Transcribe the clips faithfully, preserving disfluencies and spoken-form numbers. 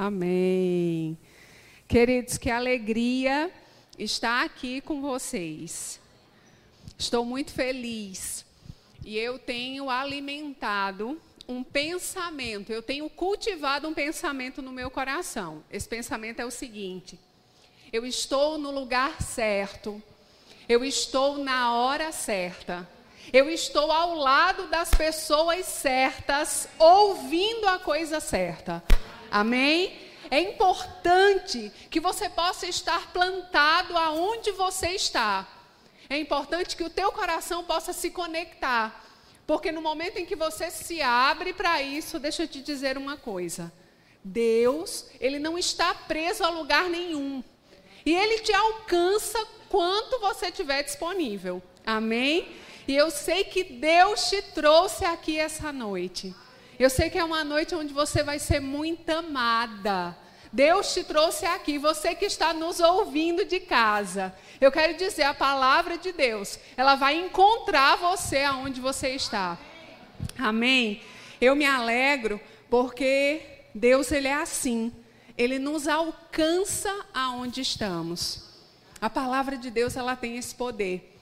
Amém. Queridos, que alegria estar aqui com vocês. Estou muito feliz. E eu tenho alimentado um pensamento, eu tenho cultivado um pensamento no meu coração. Esse pensamento é o seguinte: eu estou no lugar certo, eu estou na hora certa, eu estou ao lado das pessoas certas, ouvindo a coisa certa. Amém? É importante que você possa estar plantado aonde você está. É importante que o teu coração possa se conectar. Porque no momento em que você se abre para isso, deixa eu te dizer uma coisa. Deus, ele não está preso a lugar nenhum. E ele te alcança quanto você tiver disponível. Amém? E eu sei que Deus te trouxe aqui essa noite. Eu sei que é uma noite onde você vai ser muito amada. Deus te trouxe aqui, você que está nos ouvindo de casa. Eu quero dizer, a palavra de Deus, ela vai encontrar você aonde você está. Amém? Eu me alegro porque Deus, ele é assim. Ele nos alcança aonde estamos. A palavra de Deus, ela tem esse poder.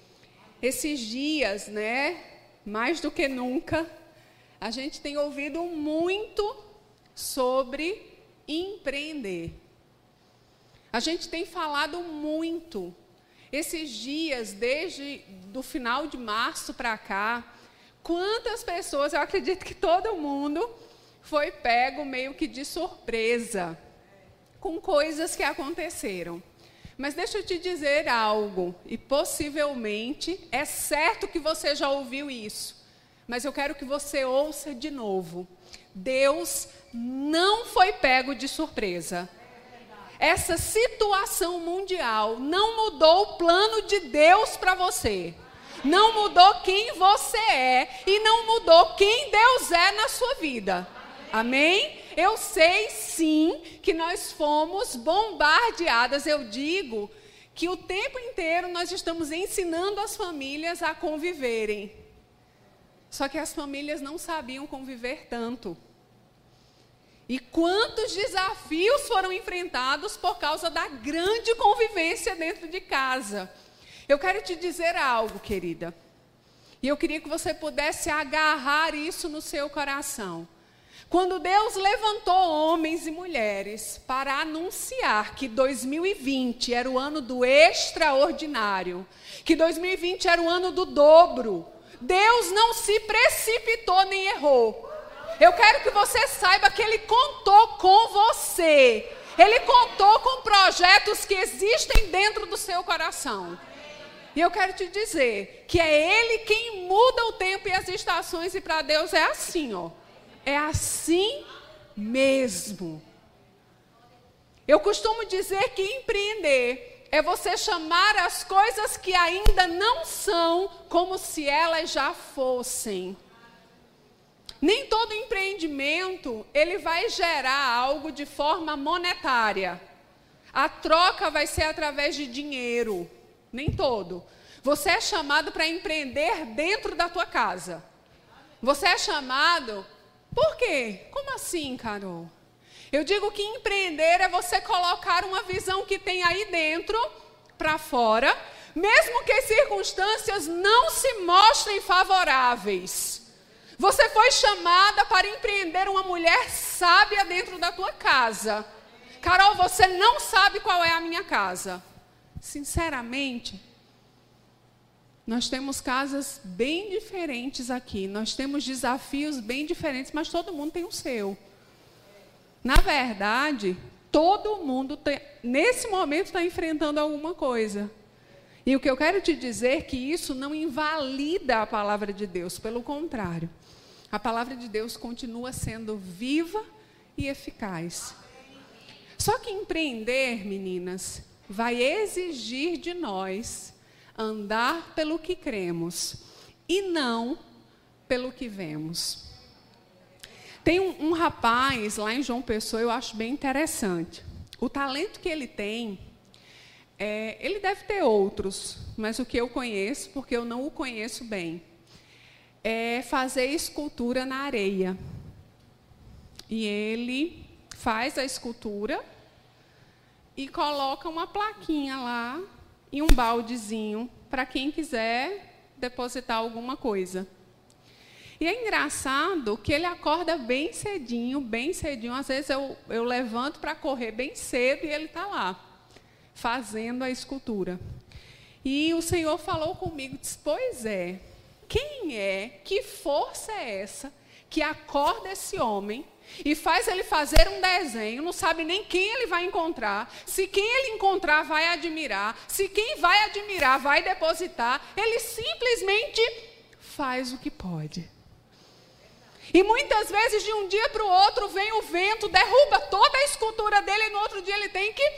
Esses dias, né, mais do que nunca, a gente tem ouvido muito sobre empreender. A gente tem falado muito. Esses dias, desde do final de março para cá, quantas pessoas, eu acredito que todo mundo, foi pego meio que de surpresa com coisas que aconteceram. Mas deixa eu te dizer algo, e possivelmente, é certo que você já ouviu isso. Mas eu quero que você ouça de novo. Deus não foi pego de surpresa. Essa situação mundial não mudou o plano de Deus para você. Não mudou quem você é e não mudou quem Deus é na sua vida. Amém? Eu sei sim que nós fomos bombardeadas, eu digo que o tempo inteiro nós estamos ensinando as famílias a conviverem. Só que as famílias não sabiam conviver tanto. E quantos desafios foram enfrentados por causa da grande convivência dentro de casa. Eu quero te dizer algo, querida. E eu queria que você pudesse agarrar isso no seu coração. Quando Deus levantou homens e mulheres para anunciar que dois mil e vinte era o ano do extraordinário, que dois mil e vinte era o ano do dobro, Deus não se precipitou nem errou. Eu quero que você saiba que ele contou com você. Ele contou com projetos que existem dentro do seu coração. E eu quero te dizer que é ele quem muda o tempo e as estações, e para Deus é assim, ó. É assim mesmo. Eu costumo dizer que empreender é você chamar as coisas que ainda não são como se elas já fossem. Nem todo empreendimento, ele vai gerar algo de forma monetária. A troca vai ser através de dinheiro. Nem todo. Você é chamado para empreender dentro da tua casa. Você é chamado... Por quê? Como assim, Carol? Eu digo que empreender é você colocar uma visão que tem aí dentro para fora, mesmo que as circunstâncias não se mostrem favoráveis. Você foi chamada para empreender uma mulher sábia dentro da tua casa. Carol, você não sabe qual é a minha casa. Sinceramente, nós temos casas bem diferentes aqui, nós temos desafios bem diferentes, mas todo mundo tem o seu. Na verdade, todo mundo, tem, nesse momento, está enfrentando alguma coisa. E o que eu quero te dizer é que isso não invalida a palavra de Deus. Pelo contrário, a palavra de Deus continua sendo viva e eficaz. Só que empreender, meninas, vai exigir de nós andar pelo que cremos e não pelo que vemos. Tem um, um rapaz lá em João Pessoa, eu acho bem interessante. O talento que ele tem, é, ele deve ter outros, mas o que eu conheço, porque eu não o conheço bem, é fazer escultura na areia. E ele faz a escultura e coloca uma plaquinha lá e um baldezinho para quem quiser depositar alguma coisa. E é engraçado que ele acorda bem cedinho, bem cedinho. Às vezes eu, eu levanto para correr bem cedo e ele está lá, fazendo a escultura. E o Senhor falou comigo, disse, pois é, quem é, que força é essa que acorda esse homem e faz ele fazer um desenho, não sabe nem quem ele vai encontrar, se quem ele encontrar vai admirar, se quem vai admirar vai depositar, ele simplesmente faz o que pode. E muitas vezes, de um dia para o outro, vem o vento, derruba toda a escultura dele, e no outro dia ele tem que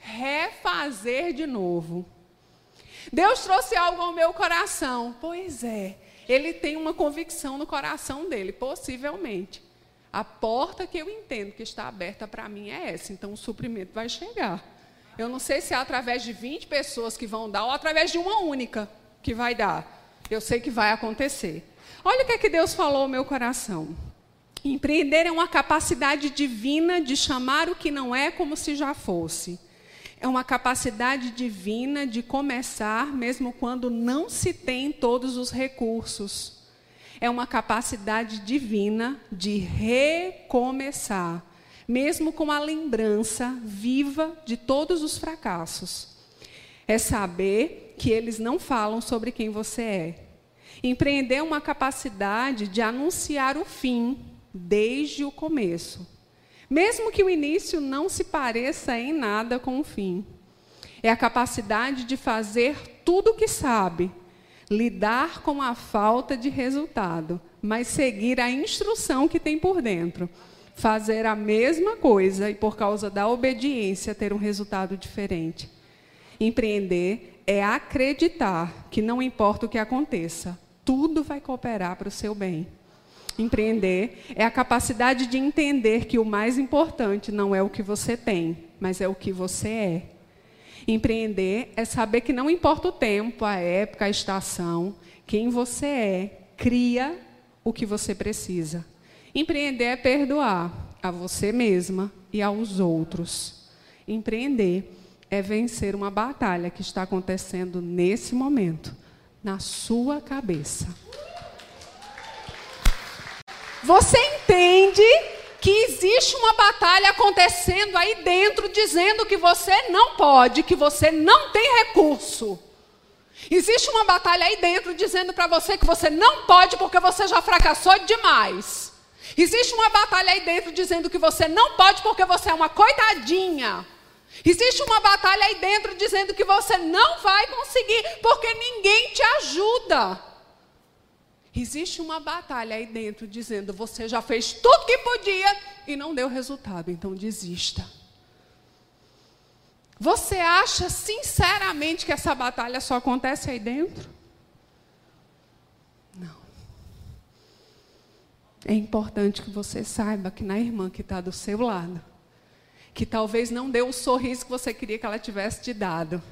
refazer de novo. Deus trouxe algo ao meu coração. Pois é, ele tem uma convicção no coração dele, possivelmente. A porta que eu entendo que está aberta para mim é essa, então o suprimento vai chegar. Eu não sei se é através de vinte pessoas que vão dar ou através de uma única que vai dar. Eu sei que vai acontecer. Olha o que é que Deus falou ao meu coração. Empreender é uma capacidade divina de chamar o que não é como se já fosse. É uma capacidade divina de começar mesmo quando não se tem todos os recursos. É uma capacidade divina de recomeçar, mesmo com a lembrança viva de todos os fracassos. É saber que eles não falam sobre quem você é. Empreender é uma capacidade de anunciar o fim desde o começo, mesmo que o início não se pareça em nada com o fim. É a capacidade de fazer tudo o que sabe, lidar com a falta de resultado, mas seguir a instrução que tem por dentro, fazer a mesma coisa e, por causa da obediência, ter um resultado diferente. Empreender é acreditar que não importa o que aconteça, tudo vai cooperar para o seu bem. Empreender é a capacidade de entender que o mais importante não é o que você tem, mas é o que você é. Empreender é saber que não importa o tempo, a época, a estação, quem você é, cria o que você precisa. Empreender é perdoar a você mesma e aos outros. Empreender é vencer uma batalha que está acontecendo nesse momento, na sua cabeça. Você entende que existe uma batalha acontecendo aí dentro, dizendo que você não pode, que você não tem recurso. Existe uma batalha aí dentro dizendo para você que você não pode porque você já fracassou demais. Existe uma batalha aí dentro dizendo que você não pode porque você é uma coitadinha. Existe uma batalha aí dentro dizendo que você não vai conseguir porque ninguém te ajuda. Existe uma batalha aí dentro dizendo, você já fez tudo que podia e não deu resultado, então desista. Você acha sinceramente que essa batalha só acontece aí dentro? Não. É importante que você saiba que na irmã que está do seu lado, que talvez não deu o sorriso que você queria que ela tivesse te dado,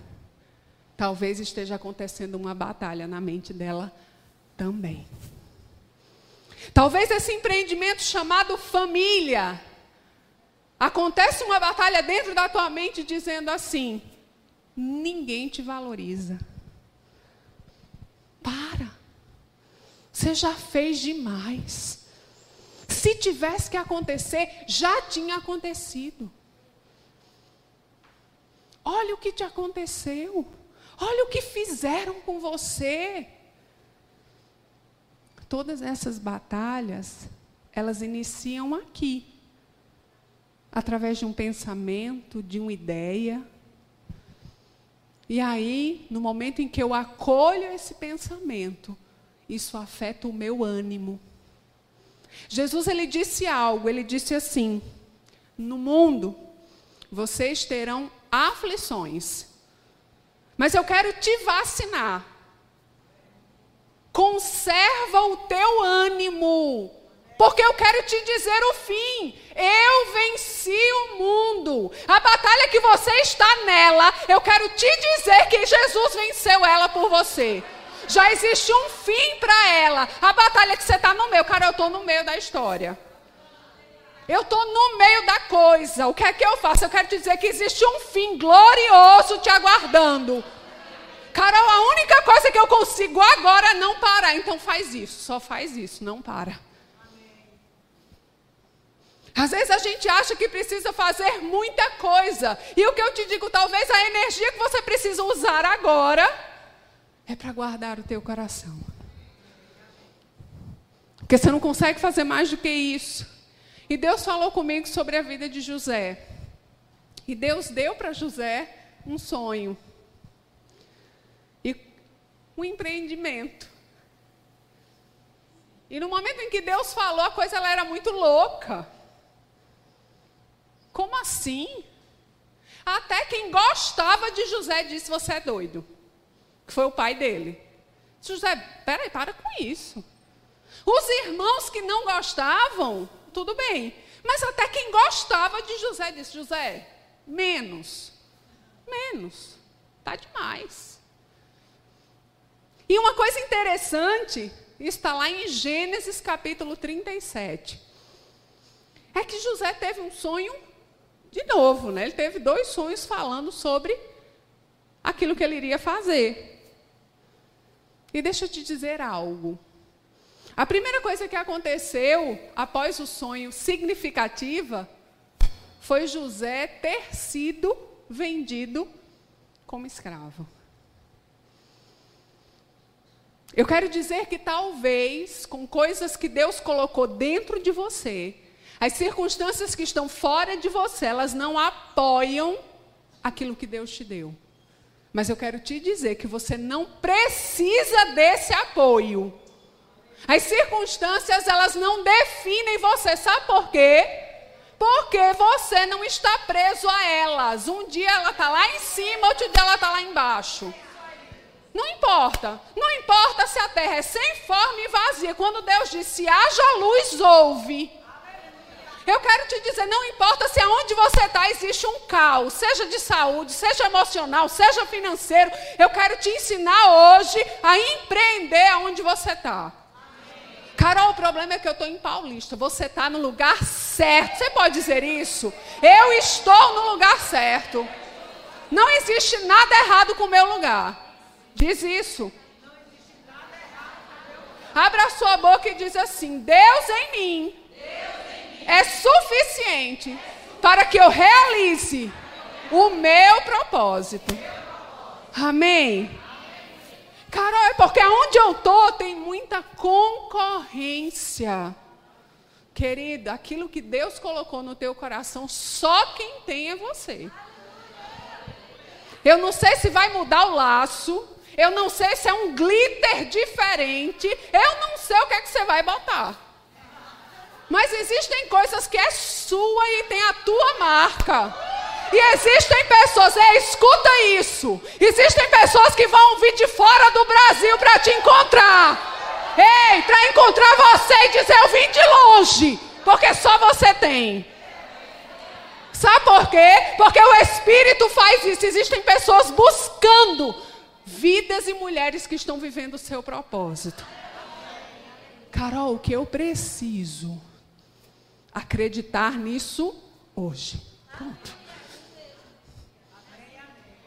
talvez esteja acontecendo uma batalha na mente dela também. Talvez esse empreendimento chamado família, acontece uma batalha dentro da tua mente dizendo assim, ninguém te valoriza. Para. Você já fez demais. Se tivesse que acontecer, já tinha acontecido. Olha o que te aconteceu. Olha o que fizeram com você. Todas essas batalhas, elas iniciam aqui, através de um pensamento, de uma ideia. E aí, no momento em que eu acolho esse pensamento, isso afeta o meu ânimo. Jesus, ele disse algo, ele disse assim, no mundo, vocês terão aflições, mas eu quero te vacinar. Conserva o teu ânimo, porque eu quero te dizer o fim. Eu venci o mundo. A batalha que você está nela, eu quero te dizer que Jesus venceu ela por você. Já existe um fim para ela. A batalha que você está no meio, cara, eu estou no meio da história. Eu estou no meio da coisa. O que é que eu faço? Eu quero te dizer que existe um fim glorioso te aguardando. Carol, a única coisa que eu consigo agora é não parar. Então faz isso, só faz isso, não para. Às vezes a gente acha que precisa fazer muita coisa. E o que eu te digo, talvez a energia que você precisa usar agora é para guardar o teu coração. Porque você não consegue fazer mais do que isso. E Deus falou comigo sobre a vida de José. E Deus deu para José um sonho. E um empreendimento. E no momento em que Deus falou, a coisa ela era muito louca. Como assim? Até quem gostava de José disse, você é doido. Que foi o pai dele. José, peraí, para com isso. Os irmãos que não gostavam, tudo bem. Mas até quem gostava de José disse, José, menos. Menos. Tá demais. E uma coisa interessante, está lá em Gênesis capítulo trinta e sete. É que José teve um sonho... De novo, né? Ele teve dois sonhos falando sobre aquilo que ele iria fazer. E deixa eu te dizer algo. A primeira coisa que aconteceu após o sonho significativa foi José ter sido vendido como escravo. Eu quero dizer que talvez com coisas que Deus colocou dentro de você, as circunstâncias que estão fora de você, elas não apoiam aquilo que Deus te deu. Mas eu quero te dizer que você não precisa desse apoio. As circunstâncias, elas não definem você. Sabe por quê? Porque você não está preso a elas. Um dia ela está lá em cima, outro dia ela está lá embaixo. Não importa. Não importa se a terra é sem forma e vazia. Quando Deus diz, se haja luz, ouve. Eu quero te dizer, não importa se aonde você está existe um caos, seja de saúde, seja emocional, seja financeiro, eu quero te ensinar hoje a empreender aonde você está. Carol, o problema é que eu estou em Paulista, você está no lugar certo, você pode dizer isso? Eu estou no lugar certo, não existe nada errado com o meu lugar, diz isso. Abra sua boca e diz assim, Deus em mim. É suficiente para que eu realize o meu propósito. Amém? Carol, é porque onde eu estou tem muita concorrência. Querida, aquilo que Deus colocou no teu coração, só quem tem é você. Eu não sei se vai mudar o laço, eu não sei se é um glitter diferente, eu não sei o que é que você vai botar. Mas existem coisas que é sua e tem a tua marca. E existem pessoas, é, escuta isso. Existem pessoas que vão vir de fora do Brasil para te encontrar. Ei, para encontrar você e dizer, eu vim de longe. Porque só você tem. Sabe por quê? Porque o Espírito faz isso. Existem pessoas buscando vidas e mulheres que estão vivendo o seu propósito. Carol, o que eu preciso... acreditar nisso hoje. Pronto.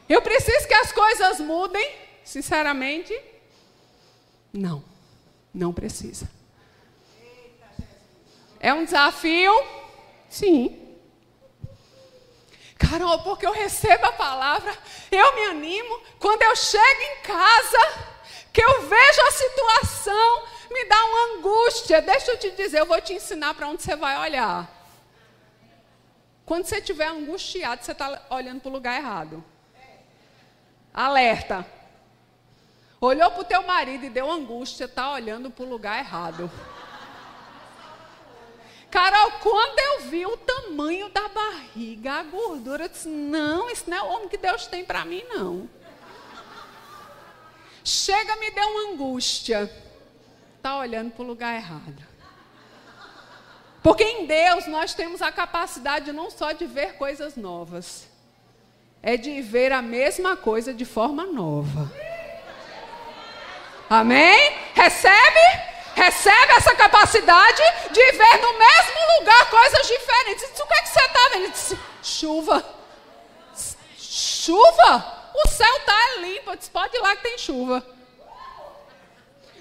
Eu preciso que as coisas mudem? Sinceramente, não. Não precisa. É um desafio? Sim. Carol, porque eu recebo a palavra, eu me animo. Quando eu chego em casa, que eu vejo a situação... me dá uma angústia. Deixa eu te dizer, eu vou te ensinar para onde você vai olhar. Quando você estiver angustiado, você está olhando para o lugar errado. Alerta. Olhou para o teu marido e deu angústia, está olhando para o lugar errado. Carol, quando eu vi o tamanho da barriga, a gordura, eu disse, não, isso não é o homem que Deus tem para mim, não. Chega, me deu uma angústia. Está olhando para o lugar errado. Porque em Deus nós temos a capacidade não só de ver coisas novas, é de ver a mesma coisa de forma nova. Amém? Recebe? Recebe essa capacidade de ver no mesmo lugar coisas diferentes. Ele disse, o que é que você está vendo? Ele disse, chuva. Chuva? O céu está limpo. Eu disse, pode ir lá que tem chuva.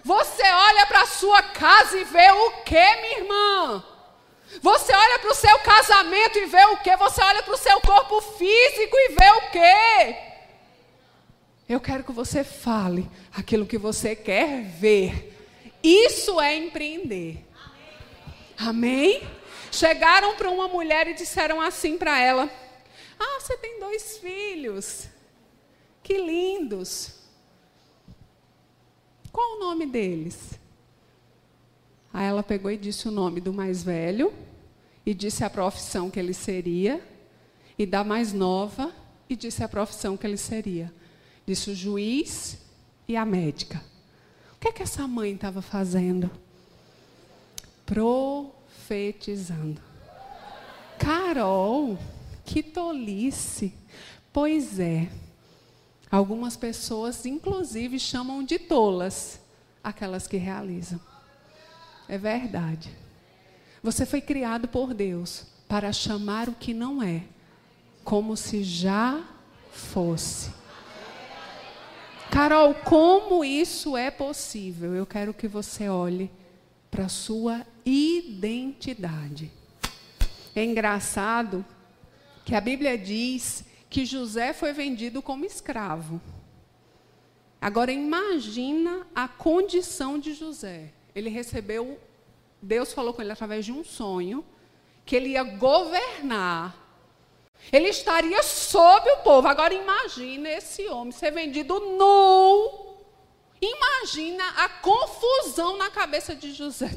Você olha para a sua casa e vê o quê, minha irmã? Você olha para o seu casamento e vê o quê? Você olha para o seu corpo físico e vê o quê? Eu quero que você fale aquilo que você quer ver. Isso é empreender. Amém? Amém? Chegaram para uma mulher e disseram assim para ela: ah, você tem dois filhos. Que lindos. Qual o nome deles? Aí ela pegou e disse o nome do mais velho, e disse a profissão que ele seria, e da mais nova, e disse a profissão que ele seria. Disse o juiz e a médica. O que é que essa mãe estava fazendo? Profetizando. Carol, que tolice. Pois é. Algumas pessoas, inclusive, chamam de tolas aquelas que realizam. É verdade. Você foi criado por Deus para chamar o que não é, como se já fosse. Carol, como isso é possível? Eu quero que você olhe para a sua identidade. É engraçado que a Bíblia diz que José foi vendido como escravo. Agora imagina a condição de José. Ele recebeu, Deus falou com ele através de um sonho, que ele ia governar. Ele estaria sob o povo. Agora imagina esse homem ser vendido nu. Imagina a confusão na cabeça de José.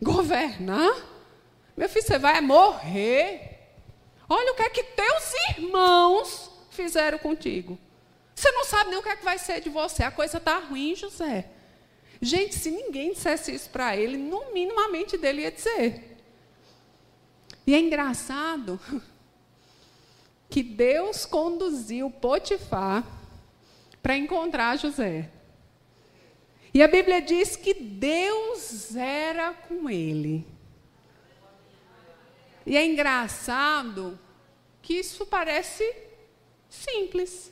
Governar? Meu filho, você vai morrer. Olha o que é que teus irmãos fizeram contigo. Você não sabe nem o que é que vai ser de você. A coisa está ruim, José. Gente, se ninguém dissesse isso para ele, no mínimo a mente dele ia dizer. E é engraçado que Deus conduziu Potifar para encontrar José. E a Bíblia diz que Deus era com ele. E é engraçado que isso parece simples.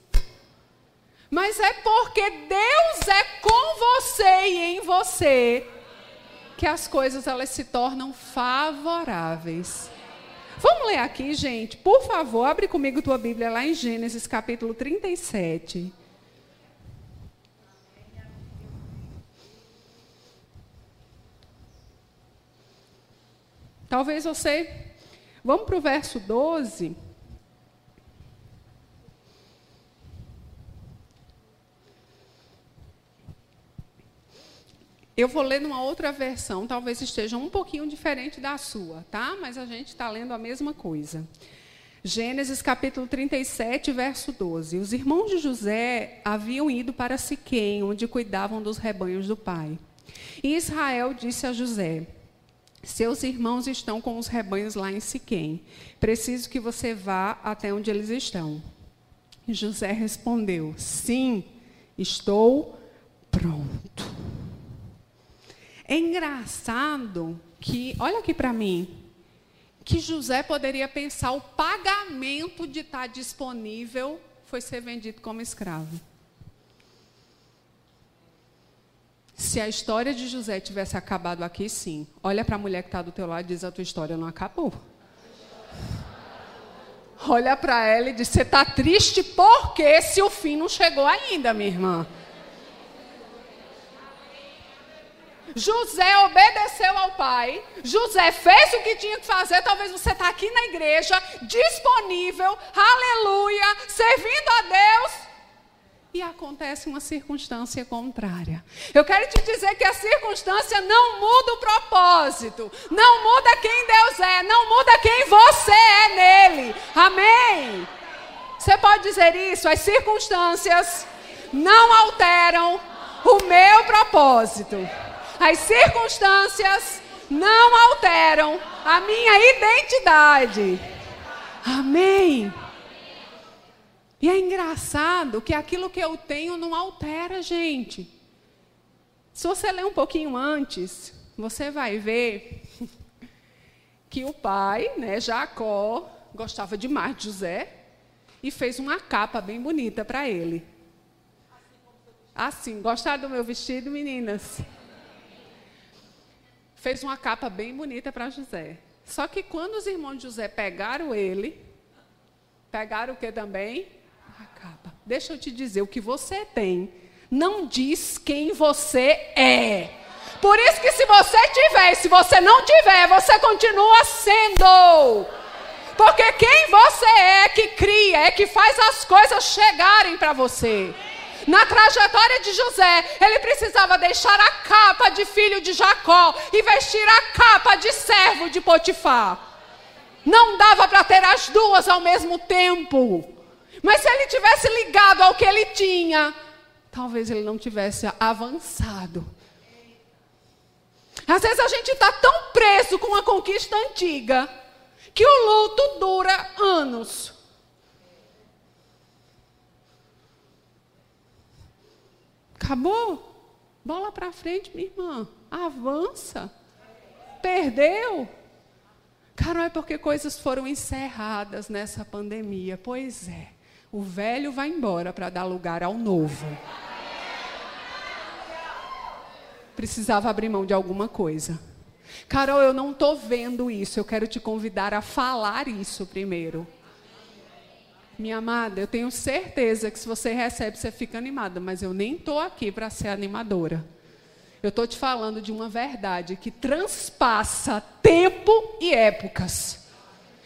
Mas é porque Deus é com você e em você que as coisas elas se tornam favoráveis. Vamos ler aqui, gente. Por favor, abre comigo tua Bíblia lá em Gênesis capítulo trinta e sete. Talvez você... Vamos para o verso doze. Eu vou ler numa outra versão, talvez esteja um pouquinho diferente da sua, tá? Mas a gente está lendo a mesma coisa. Gênesis capítulo trinta e sete, verso doze. Os irmãos de José haviam ido para Siquém, onde cuidavam dos rebanhos do pai. E Israel disse a José: seus irmãos estão com os rebanhos lá em Siquém. Preciso que você vá até onde eles estão. José respondeu: sim, estou pronto. É engraçado que, olha aqui para mim, que José poderia pensar o pagamento de estar disponível foi ser vendido como escravo. Se a história de José tivesse acabado aqui, sim. Olha para a mulher que está do teu lado e diz: a tua história não acabou. Olha para ela e diz: você está triste porque se o fim não chegou ainda, minha irmã. José obedeceu ao pai. José fez o que tinha que fazer. Talvez você está aqui na igreja, disponível, aleluia, servindo a Deus. E acontece uma circunstância contrária. Eu quero te dizer que a circunstância não muda o propósito. Não muda quem Deus é. Não muda quem você é nele. Amém? Você pode dizer isso? As circunstâncias não alteram o meu propósito. As circunstâncias não alteram a minha identidade. Amém? E é engraçado que aquilo que eu tenho não altera, gente. Se você ler um pouquinho antes, você vai ver que o pai, né, Jacó, gostava demais de José e fez uma capa bem bonita para ele. Assim, gostaram do meu vestido, meninas? Fez uma capa bem bonita para José. Só que quando os irmãos de José pegaram ele, pegaram o que também? A capa. Deixa eu te dizer, o que você tem não diz quem você é. Por isso que se você tiver, se você não tiver, você continua sendo. Porque quem você é que cria, é que faz as coisas chegarem para você. Na trajetória de José, ele precisava deixar a capa de filho de Jacó e vestir a capa de servo de Potifar. Não dava para ter as duas ao mesmo tempo. Mas se ele tivesse ligado ao que ele tinha, talvez ele não tivesse avançado. Às vezes a gente está tão preso com a conquista antiga que o luto dura anos. Acabou? Bola para frente, minha irmã. Avança. Perdeu. Carol, é porque coisas foram encerradas nessa pandemia. Pois é. O velho vai embora para dar lugar ao novo. Precisava abrir mão de alguma coisa. Carol, eu não estou vendo isso. Eu quero te convidar a falar isso primeiro. Minha amada, eu tenho certeza que se você recebe, você fica animada, mas eu nem estou aqui para ser animadora. Eu estou te falando de uma verdade que transpassa tempo e épocas.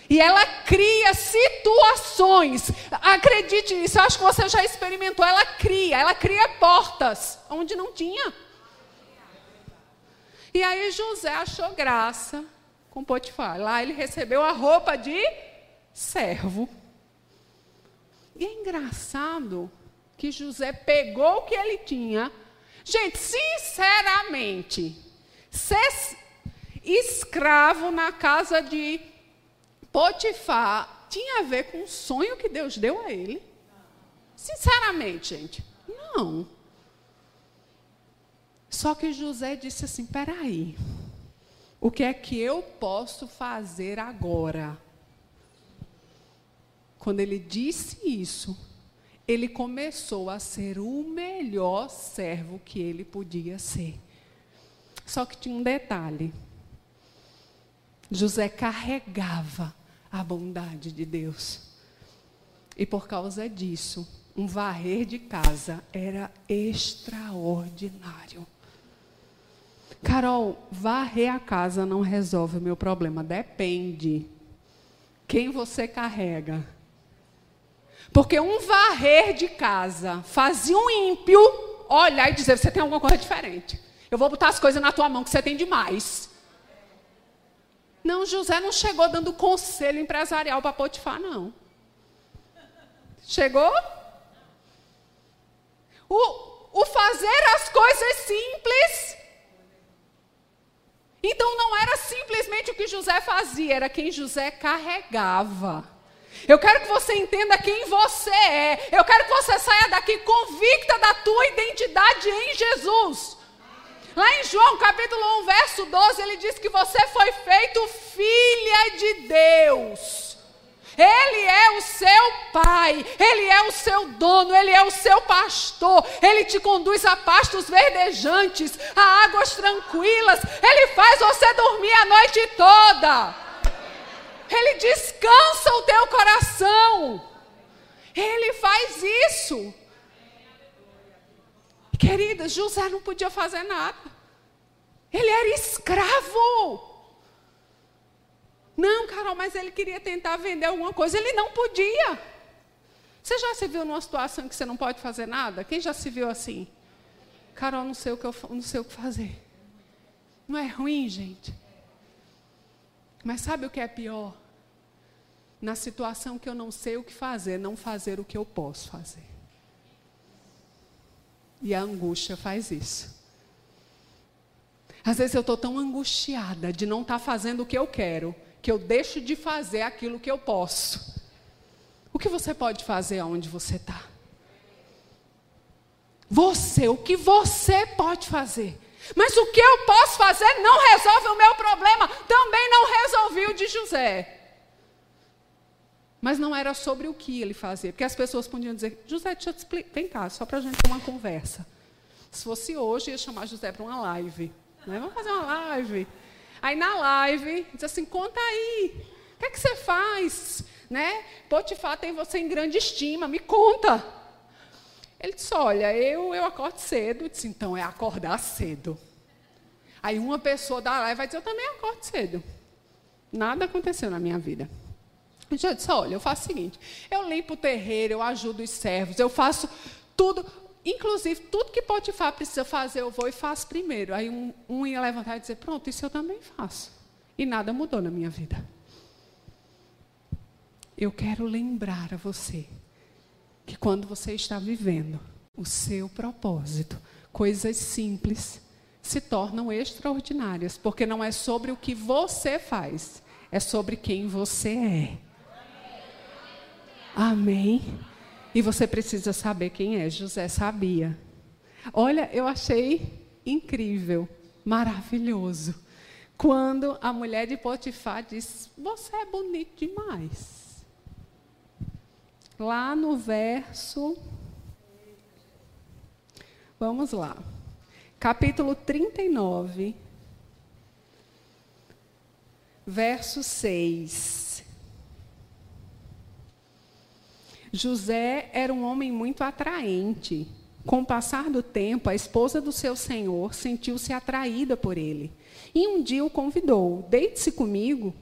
E ela cria situações. Acredite nisso, eu acho que você já experimentou. Ela cria, ela cria portas onde não tinha. E aí José achou graça com Potifar. Lá ele recebeu a roupa de servo. E é engraçado que José pegou o que ele tinha. Gente, sinceramente, ser escravo na casa de Potifar tinha a ver com o sonho que Deus deu a ele? Sinceramente, gente, não. Só que José disse assim, peraí, o que é que eu posso fazer agora? Quando ele disse isso, ele começou a ser o melhor servo que ele podia ser. Só que tinha um detalhe. José carregava a bondade de Deus. E por causa disso, um varrer de casa era extraordinário. Carol, varrer a casa não resolve o meu problema. Depende. Quem você carrega? Porque um varrer de casa fazia um ímpio olhar e dizer, você tem alguma coisa diferente. Eu vou botar as coisas na tua mão que você tem demais. Não, José não chegou dando conselho empresarial para Potifar, não. Chegou? O, o fazer as coisas simples. Então não era simplesmente o que José fazia, era quem José carregava. Eu quero que você entenda quem você é. Eu quero que você saia daqui convicta da tua identidade em Jesus. Lá em João, capítulo um, verso doze, ele diz que você foi feito filha de Deus. Ele é o seu pai, ele é o seu dono, ele é o seu pastor. Ele te conduz a pastos verdejantes, a águas tranquilas. Ele faz você dormir a noite toda. Ele descansa o teu coração. Ele faz isso. Querida, José não podia fazer nada. Ele era escravo. Não, Carol, mas ele queria tentar vender alguma coisa. Ele não podia. Você já se viu numa situação que você não pode fazer nada? Quem já se viu assim? Carol, não sei o que eu, não sei o que fazer. Não é ruim, gente? Mas sabe o que é pior? Na situação que eu não sei o que fazer, não fazer o que eu posso fazer. E a angústia faz isso. Às vezes eu estou tão angustiada de não estar tá fazendo o que eu quero, que eu deixo de fazer aquilo que eu posso. O que você pode fazer aonde você está? Você, o que você pode fazer? Mas o que eu posso fazer não resolve o meu problema. Também não resolvi o de José. Mas não era sobre o que ele fazia. Porque as pessoas podiam dizer, José, deixa eu te explicar. Vem cá, só para a gente ter uma conversa. Se fosse hoje, ia chamar José para uma live. Né? Vamos fazer uma live. Aí na live, diz assim, conta aí. O que é que você faz? Né? Potifar tem você em grande estima, me conta. Ele disse, olha, eu, eu acordo cedo. Eu disse, então é acordar cedo. Aí uma pessoa da live vai dizer, eu também acordo cedo. Nada aconteceu na minha vida. Eu disse, olha, eu faço o seguinte, eu limpo o terreiro, eu ajudo os servos, eu faço tudo, inclusive tudo que Potifar precisa fazer, eu vou e faço primeiro. Aí um, um ia levantar e dizer, pronto, isso eu também faço. E nada mudou na minha vida. Eu quero lembrar a você que quando você está vivendo o seu propósito, coisas simples se tornam extraordinárias, porque não é sobre o que você faz, é sobre quem você é. Amém? E você precisa saber quem é. José sabia. Olha, eu achei incrível, maravilhoso, quando a mulher de Potifar disse, você é bonito demais. Lá no verso... Vamos lá. Capítulo trinta e nove, verso seis. José era um homem muito atraente. Com o passar do tempo, a esposa do seu senhor sentiu-se atraída por ele. E um dia o convidou, deite-se comigo.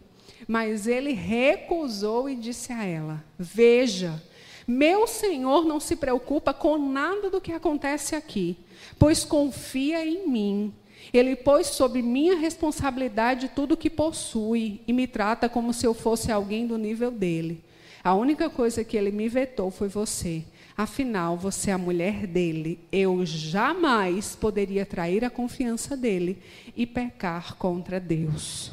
Mas ele recusou e disse a ela, veja, meu senhor não se preocupa com nada do que acontece aqui, pois confia em mim. Ele pôs sob minha responsabilidade tudo o que possui e me trata como se eu fosse alguém do nível dele. A única coisa que ele me vetou foi você. Afinal, você é a mulher dele. Eu jamais poderia trair a confiança dele e pecar contra Deus.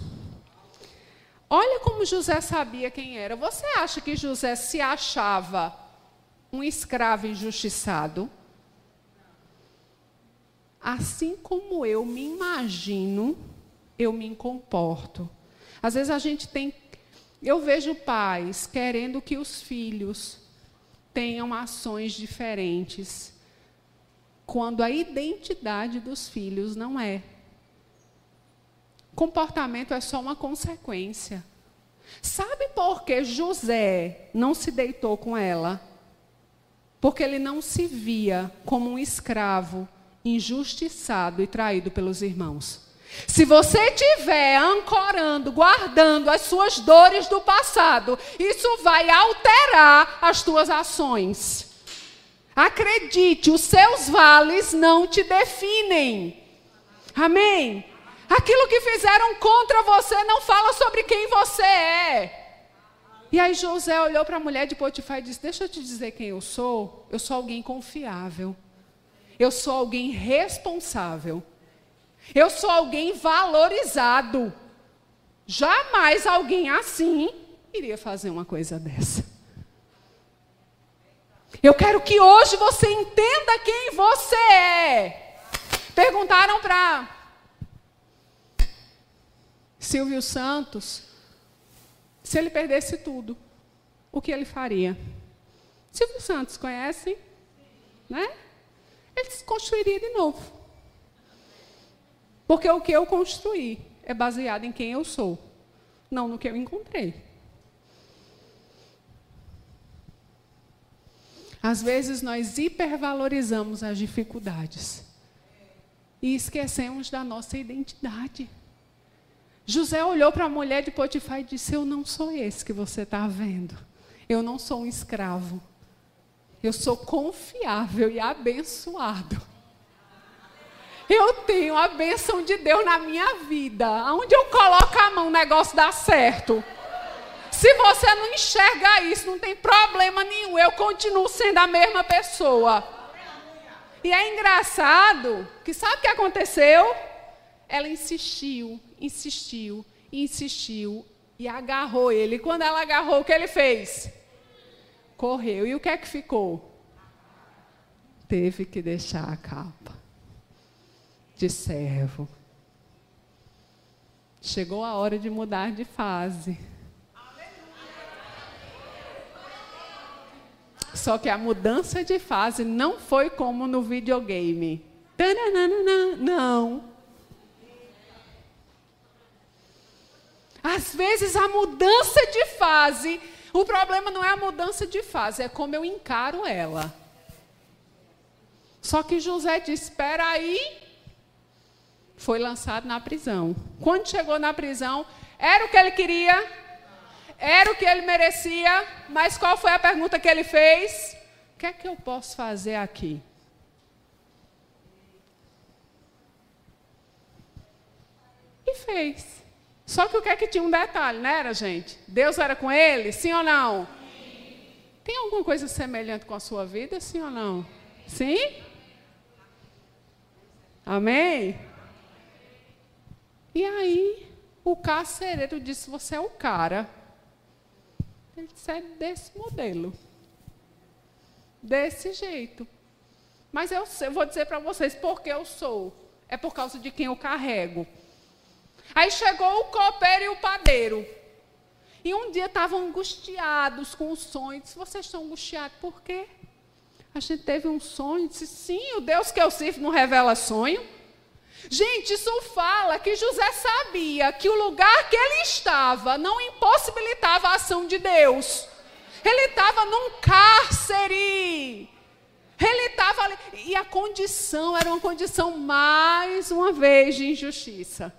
Olha como José sabia quem era. Você acha que José se achava um escravo injustiçado? Assim como eu me imagino, eu me comporto. Às vezes a gente tem... Eu vejo pais querendo que os filhos tenham ações diferentes, quando a identidade dos filhos não é. Comportamento é só uma consequência. Sabe por que José não se deitou com ela? Porque ele não se via como um escravo injustiçado e traído pelos irmãos. Se você estiver ancorando, guardando as suas dores do passado, isso vai alterar as tuas ações. Acredite, os seus vales não te definem. Amém? Aquilo que fizeram contra você não fala sobre quem você é. E aí José olhou para a mulher de Potifar e disse, deixa eu te dizer quem eu sou. Eu sou alguém confiável. Eu sou alguém responsável. Eu sou alguém valorizado. Jamais alguém assim iria fazer uma coisa dessa. Eu quero que hoje você entenda quem você é. Perguntaram para Silvio Santos se ele perdesse tudo, o que ele faria? Silvio Santos, conhecem? Né? Ele se construiria de novo. Porque o que eu construí é baseado em quem eu sou, não no que eu encontrei. Às vezes nós hipervalorizamos as dificuldades e esquecemos da nossa identidade. José olhou para a mulher de Potifar e disse, eu não sou esse que você está vendo. Eu não sou um escravo. Eu sou confiável e abençoado. Eu tenho a bênção de Deus na minha vida. Aonde eu coloco a mão, o negócio dá certo. Se você não enxerga isso, não tem problema nenhum. Eu continuo sendo a mesma pessoa. E é engraçado que sabe o que aconteceu? Ela insistiu, insistiu, insistiu e agarrou ele. E quando ela agarrou, o que ele fez? Correu. E o que é que ficou? Teve que deixar a capa. de servo. Chegou a hora de mudar de fase. Só que a mudança de fase não foi como no videogame. Tananana, não. Às vezes a mudança de fase, o problema não é a mudança de fase, é como eu encaro ela. Só que José disse, espera aí, foi lançado na prisão. Quando chegou na prisão, era o que ele queria, era o que ele merecia, mas qual foi a pergunta que ele fez? O que é que eu posso fazer aqui? E fez. Só que o que é que tinha um detalhe, não era, gente? Deus era com ele? Sim ou não? Sim. Tem alguma coisa semelhante com a sua vida? Sim ou não? Sim? Amém? E aí, o carcereiro disse, você é o cara. Ele disse, é desse modelo. Desse jeito. Mas eu, eu vou dizer para vocês, porque eu sou. É por causa de quem eu carrego. Aí chegou o copeiro e o padeiro. E um dia estavam angustiados com o sonho. Disse, vocês estão angustiados por quê? A gente teve um sonho. Disse, sim, o Deus que eu sirvo não revela sonho. Gente, isso fala que José sabia que o lugar que ele estava não impossibilitava a ação de Deus. Ele estava num cárcere. Ele estava ali. E a condição era uma condição, mais uma vez, de injustiça.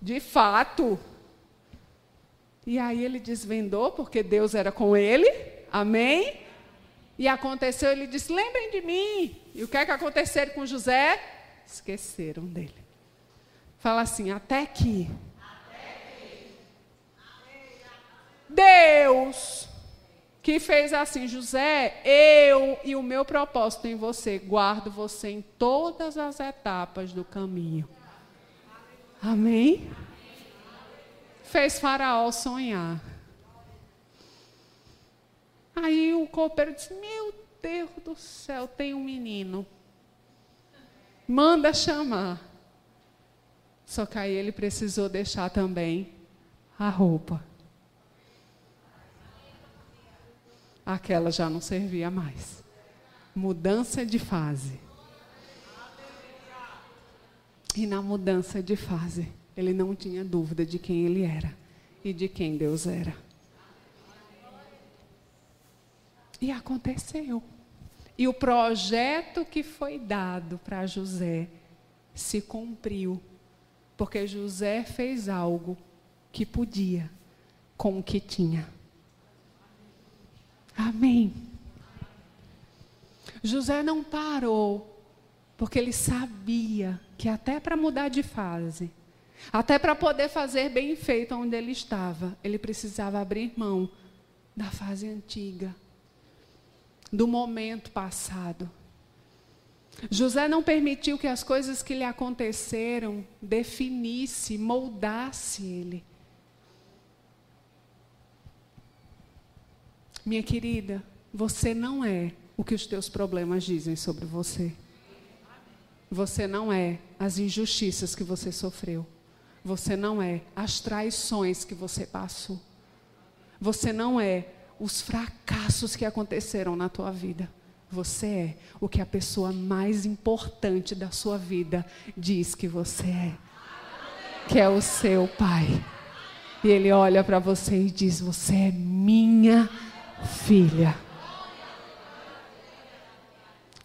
De fato. E aí ele desvendou, porque Deus era com ele. Amém? E aconteceu, ele disse, lembrem de mim. E o que é que aconteceu com José? Esqueceram dele. Fala assim, até que. Deus que fez assim, José, eu e o meu propósito em você, guardo você em todas as etapas do caminho. Amém? Amém? Fez Faraó sonhar. Aí o copeiro disse, meu Deus do céu, tem um menino. Manda chamar. Só que aí ele precisou deixar também a roupa. Aquela já não servia mais. Mudança de fase. E na mudança de fase, ele não tinha dúvida de quem ele era e de quem Deus era. E aconteceu. E o projeto que foi dado para José se cumpriu, porque José fez algo que podia com o que tinha. Amém. José não parou, porque ele sabia que até para mudar de fase, até para poder fazer bem feito onde ele estava, ele precisava abrir mão da fase antiga, do momento passado. José não permitiu que as coisas que lhe aconteceram definissem, moldassem ele. Minha querida, você não é o que os teus problemas dizem sobre você. Você não é as injustiças que você sofreu. Você não é as traições que você passou. Você não é os fracassos que aconteceram na tua vida. Você é o que a pessoa mais importante da sua vida diz que você é. Que é o seu pai. E ele olha para você e diz, você é minha filha.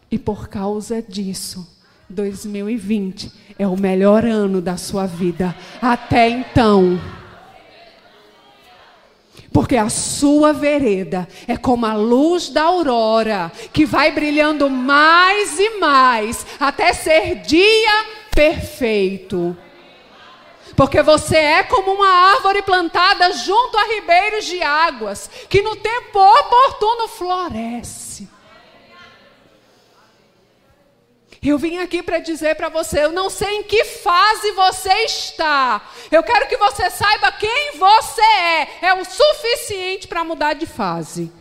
E por causa disso, dois mil e vinte é o melhor ano da sua vida até então, porque a sua vereda é como a luz da aurora, que vai brilhando mais e mais até ser dia perfeito, porque você é como uma árvore plantada junto a ribeiros de águas, que no tempo oportuno floresce. Eu vim aqui para dizer para você, eu não sei em que fase você está. Eu quero que você saiba quem você é. É o suficiente para mudar de fase.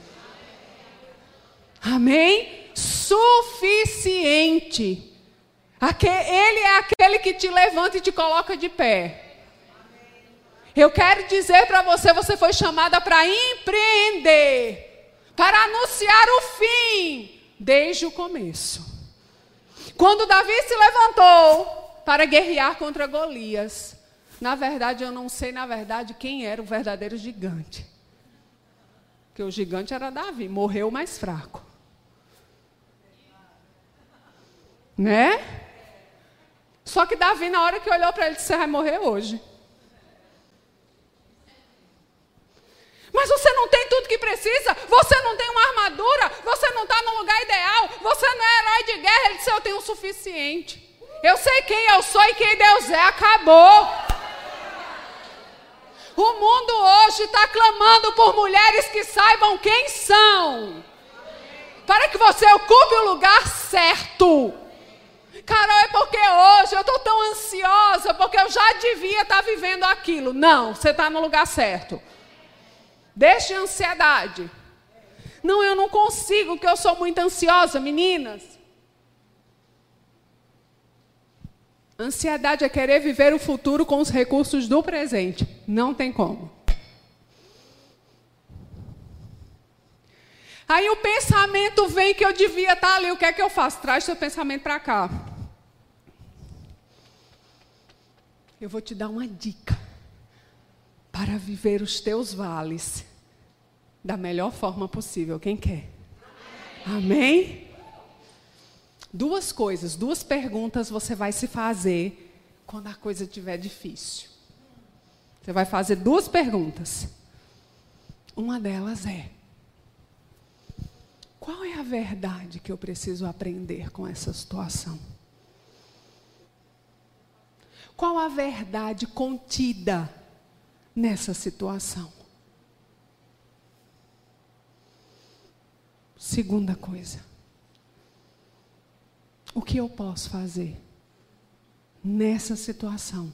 Amém? Suficiente. Ele é aquele que te levanta e te coloca de pé. Eu quero dizer para você, você foi chamada para empreender, para anunciar o fim, desde o começo. Quando Davi se levantou para guerrear contra Golias, na verdade, eu não sei, na verdade, quem era o verdadeiro gigante. Porque o gigante era Davi, morreu o mais fraco. Né? Só que Davi, na hora que olhou para ele, disse: você vai morrer hoje. Mas você não tem tudo que precisa, você não tem uma armadura, você não está no lugar ideal, você não é herói de guerra. Ele disse: eu tenho o suficiente. Eu sei quem eu sou e quem Deus é. Acabou. O mundo hoje está clamando por mulheres que saibam quem são, para que você ocupe o lugar certo. Carol, é porque hoje eu estou tão ansiosa, porque eu já devia estar tá vivendo aquilo. Não, você está no lugar certo. Deixe a ansiedade. Não, eu não consigo, porque eu sou muito ansiosa, meninas. Ansiedade é querer viver o futuro com os recursos do presente. Não tem como. Aí o pensamento vem que eu devia estar ali. O que é que eu faço? Traz seu pensamento para cá. Eu vou te dar uma dica para viver os teus vales da melhor forma possível. Quem quer? Amém? Duas coisas, duas perguntas você vai se fazer quando a coisa estiver difícil. Você vai fazer duas perguntas. Uma delas é: qual é a verdade que eu preciso aprender com essa situação? Qual a verdade contida nessa situação? Segunda coisa: o que eu posso fazer nessa situação?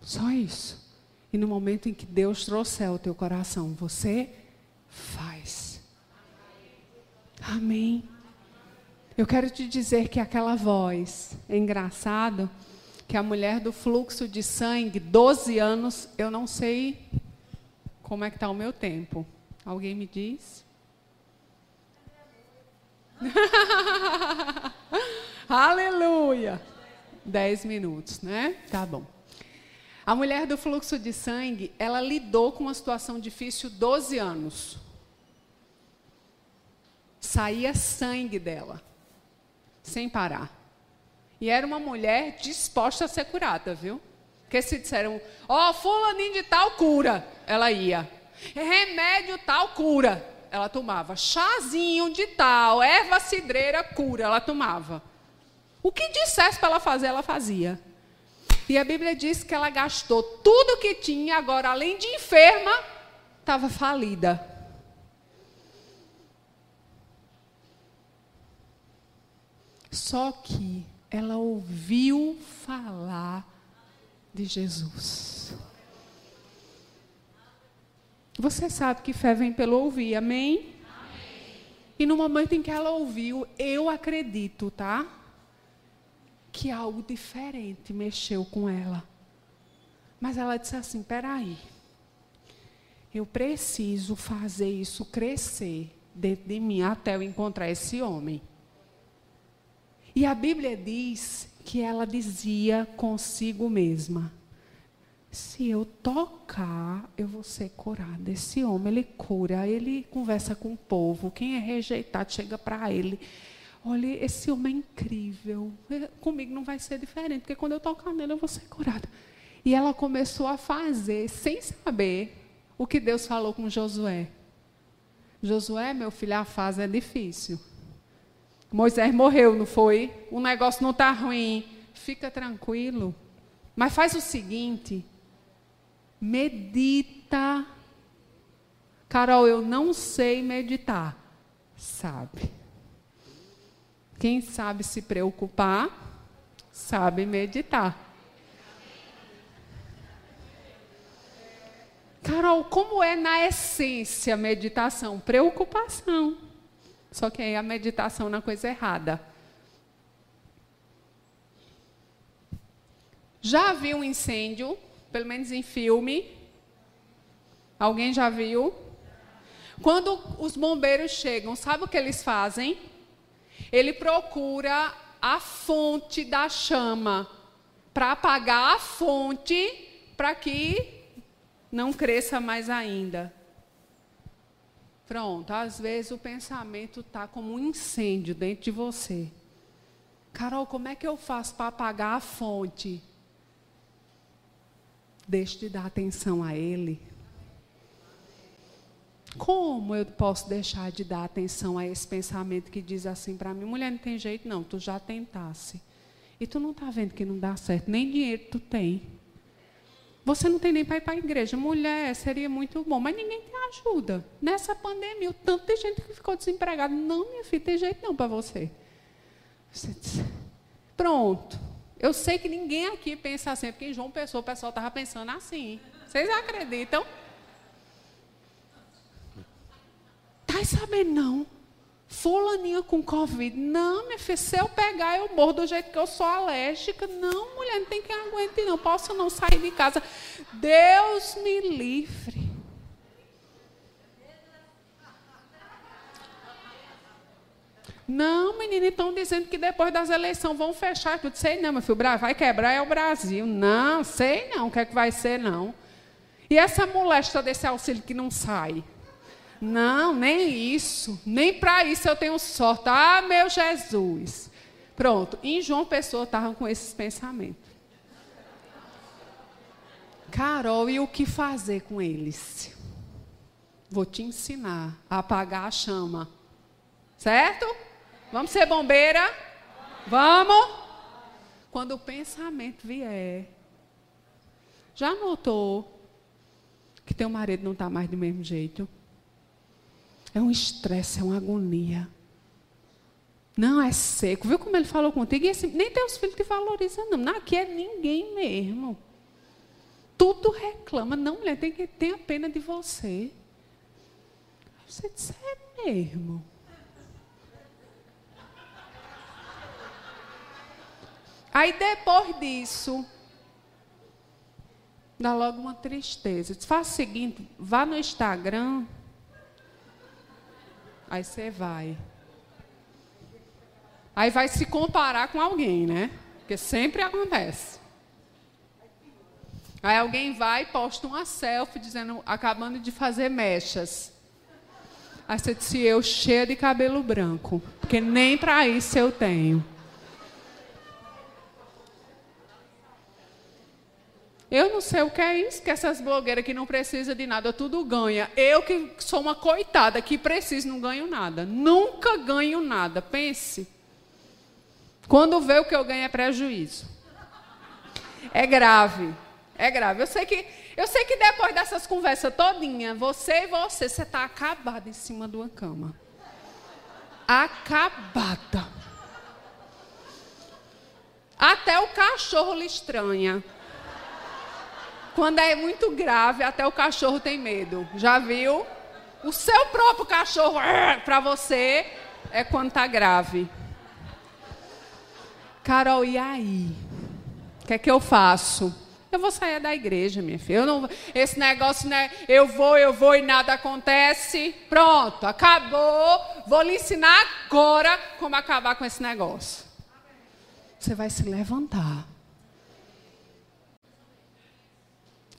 Só isso. E no momento em que Deus trouxer o teu coração, você faz. Amém. Eu quero te dizer que aquela voz, é engraçado, que a mulher do fluxo de sangue, doze anos, eu não sei como é que está o meu tempo. Alguém me diz? Aleluia! Dez minutos, né? Tá bom. A mulher do fluxo de sangue, ela lidou com uma situação difícil doze anos. Saía sangue dela, sem parar. E era uma mulher disposta a ser curada, viu? Porque se disseram, ó, oh, fulaninho de tal cura, ela ia. Remédio tal cura, ela tomava. Chazinho de tal, erva cidreira cura, ela tomava. O que dissesse para ela fazer, ela fazia. E a Bíblia diz que ela gastou tudo que tinha, agora além de enferma, estava falida. Só que ela ouviu falar de Jesus. Você sabe que fé vem pelo ouvir, amém? Amém. E no momento em que ela ouviu, eu acredito, tá? Que algo diferente mexeu com ela. Mas ela disse assim, peraí, eu preciso fazer isso crescer dentro de mim até eu encontrar esse homem. E a Bíblia diz que ela dizia consigo mesma: se eu tocar, eu vou ser curada. Esse homem, ele cura, ele conversa com o povo. Quem é rejeitado chega para ele. Olha, esse homem é incrível. Comigo não vai ser diferente, porque quando eu tocar nele, eu vou ser curada. E ela começou a fazer, sem saber, o que Deus falou com Josué. Josué, meu filho, a fase é difícil. Moisés morreu, não foi? O negócio não está ruim. Fica tranquilo. Mas faz o seguinte. Medita. Carol, eu não sei meditar. Sabe. Quem sabe se preocupar, sabe meditar. Carol, como é na essência meditação? Preocupação. Só que aí a meditação na coisa errada. Já viu um incêndio, pelo menos em filme? Alguém já viu? Quando os bombeiros chegam, sabe o que eles fazem? Ele procura a fonte da chama, para apagar a fonte, para que não cresça mais ainda. Pronto, às vezes o pensamento está como um incêndio dentro de você. Carol, como é que eu faço para apagar a fonte? Deixe de dar atenção a ele. Como eu posso deixar de dar atenção a esse pensamento que diz assim para mim? Mulher, não tem jeito não, tu já tentasse. E tu não está vendo que não dá certo, nem dinheiro tu tem. Você não tem nem para ir para a igreja. Mulher, seria muito bom, mas ninguém te ajuda. Nessa pandemia, o tanto de gente que ficou desempregada. Não, minha filha, tem jeito não para você. Você diz, pronto. Eu sei que ninguém aqui pensa assim, porque em João Pessoa o pessoal estava pensando assim. Vocês acreditam? Tá sabendo não? Fulaninha com Covid. Não, minha filha, se eu pegar, eu morro do jeito que eu sou alérgica. Não, mulher, não tem quem aguente, não. Posso não sair de casa. Deus me livre. Não, menina, estão dizendo que depois das eleições vão fechar tudo. Sei não, meu filho, vai quebrar é o Brasil. Não, sei não, o que é que vai ser, não. E essa moléstia desse auxílio que não sai? Não, nem isso, nem para isso eu tenho sorte. Ah, meu Jesus. Pronto, em João Pessoa estavam com esses pensamentos. Carol, e o que fazer com eles? Vou te ensinar a apagar a chama. Certo? Vamos ser bombeira? Vamos? Quando o pensamento vier. Já notou que teu marido não está mais do mesmo jeito? É um estresse, é uma agonia. Não, é seco. Viu como ele falou contigo? E assim, nem teus filhos te valorizam, não. não. Aqui é ninguém mesmo. Tudo reclama. Não, mulher, tem que ter a pena de você. Você disse, é mesmo. Aí, depois disso, dá logo uma tristeza. Eu disse, faz o seguinte, vá no Instagram... Aí você vai. Aí vai se comparar com alguém, né? Porque sempre acontece. Aí alguém vai e posta uma selfie dizendo, acabando de fazer mechas. Aí você disse, eu cheia de cabelo branco. Porque nem para isso eu tenho. Eu não sei o que é isso, que essas blogueiras que não precisam de nada, tudo ganha. Eu que sou uma coitada, que preciso, não ganho nada. Nunca ganho nada, pense. Quando vê o que eu ganho é prejuízo. É grave, é grave. Eu sei que, eu sei que depois dessas conversas todinha, você e você, você está acabada em cima de uma cama. Acabada. Até o cachorro lhe estranha. Quando é muito grave, até o cachorro tem medo. Já viu? O seu próprio cachorro, para você, é quando está grave. Carol, e aí? O que é que eu faço? Eu vou sair da igreja, minha filha. Eu não, esse negócio, né? Eu vou, eu vou e nada acontece. Pronto, acabou. Vou lhe ensinar agora como acabar com esse negócio. Você vai se levantar.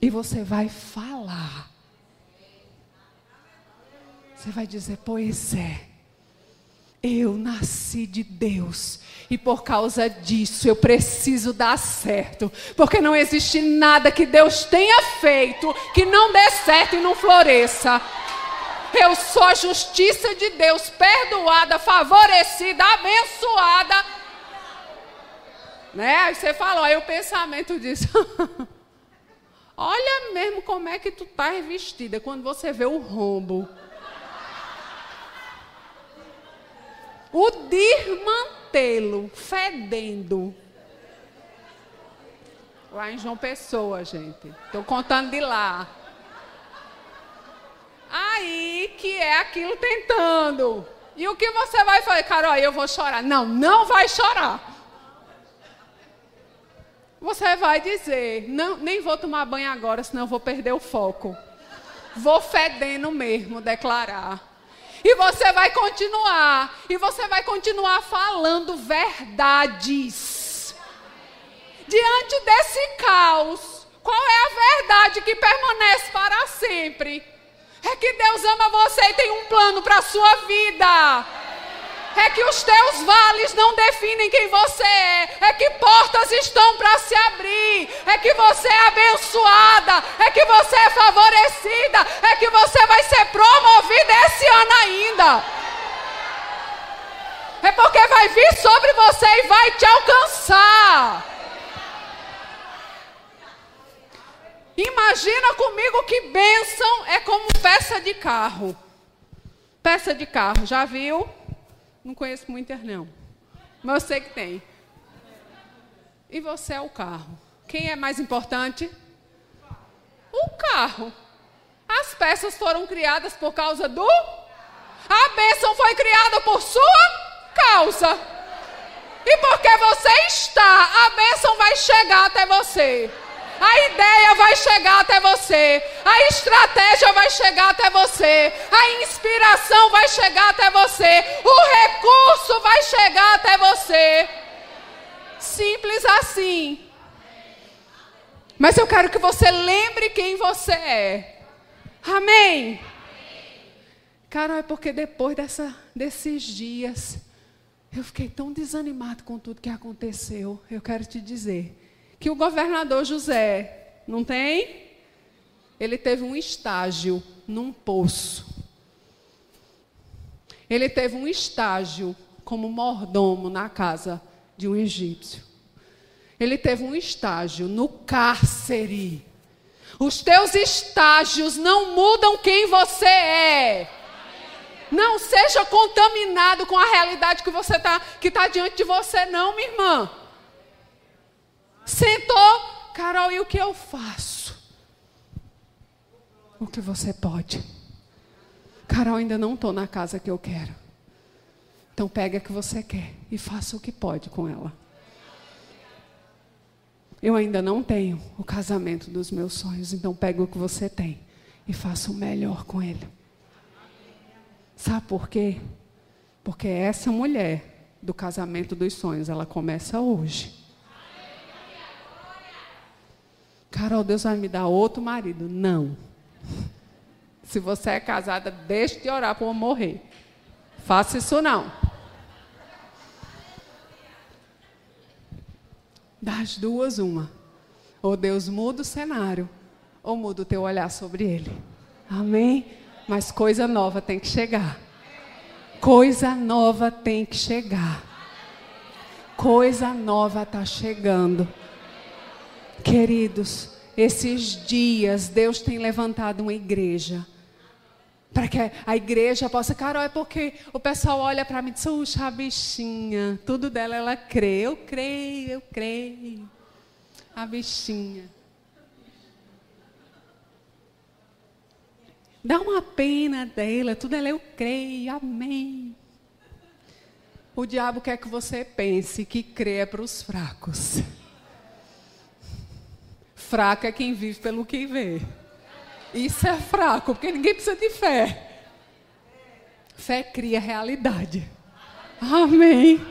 E você vai falar. Você vai dizer, pois é, eu nasci de Deus. E por causa disso eu preciso dar certo. Porque não existe nada que Deus tenha feito que não dê certo e não floresça. Eu sou a justiça de Deus, perdoada, favorecida, abençoada. Né? Aí você falou, aí o pensamento diz... Olha mesmo como é que tu tá revestida quando você vê o rombo. O desmantelo, fedendo. Lá em João Pessoa, gente. Estou contando de lá. Aí que é aquilo tentando. E o que você vai fazer? Carol, eu vou chorar. Não, não vai chorar. Você vai dizer, não, nem vou tomar banho agora, senão eu vou perder o foco. Vou fedendo mesmo, declarar. E você vai continuar. E você vai continuar falando verdades. Diante desse caos, qual é a verdade que permanece para sempre? É que Deus ama você e tem um plano para a sua vida. É que os teus vales não definem quem você é. É que portas estão para se abrir. É que você é abençoada. É que você é favorecida. É que você vai ser promovida esse ano ainda. É porque vai vir sobre você e vai te alcançar. Imagina comigo que bênção é como peça de carro. Peça de carro, já viu? Não conheço muitas, não. Mas eu sei que tem. E você é o carro. Quem é mais importante? O carro. As peças foram criadas por causa do... A bênção foi criada por sua causa. E porque você está, a bênção vai chegar até você. A ideia vai chegar até você. A estratégia vai chegar até você. A inspiração vai chegar até você. O recurso vai chegar até você. Simples assim. Mas eu quero que você lembre quem você é. Amém? Carol, é porque depois dessa, desses dias, eu fiquei tão desanimado com tudo que aconteceu. Eu quero te dizer... que o governador José, não tem? Ele teve um estágio num poço. Ele teve um estágio como mordomo na casa de um egípcio. Ele teve um estágio no cárcere. Os teus estágios não mudam quem você é. Não seja contaminado com a realidade que você tá, que está diante de você, não, minha irmã. Sentou, Carol, e o que eu faço? O que você pode? Carol, ainda não estou na casa que eu quero. Então pega o que você quer e faça o que pode com ela. Eu ainda não tenho o casamento dos meus sonhos, então pega o que você tem e faça o melhor com ele. Sabe por quê? Porque essa mulher do casamento dos sonhos, ela começa hoje. Carol, Deus vai me dar outro marido. Não. Se você é casada, deixe de orar para eu morrer. Faça isso não. Das duas, uma. Ou Deus muda o cenário, ou muda o teu olhar sobre ele. Amém? Mas coisa nova tem que chegar. Coisa nova tem que chegar. Coisa nova está chegando. Queridos, esses dias Deus tem levantado uma igreja para que a igreja possa... Carol, é porque o pessoal olha para mim e diz, uxa, a bichinha, tudo dela ela crê, eu creio, eu creio, a bichinha. Dá uma pena dela, tudo ela eu creio, amém. O diabo quer que você pense que crê é para os fracos. Fraco é quem vive pelo que vê. Isso é fraco, porque ninguém precisa de fé. Fé cria realidade. Amém.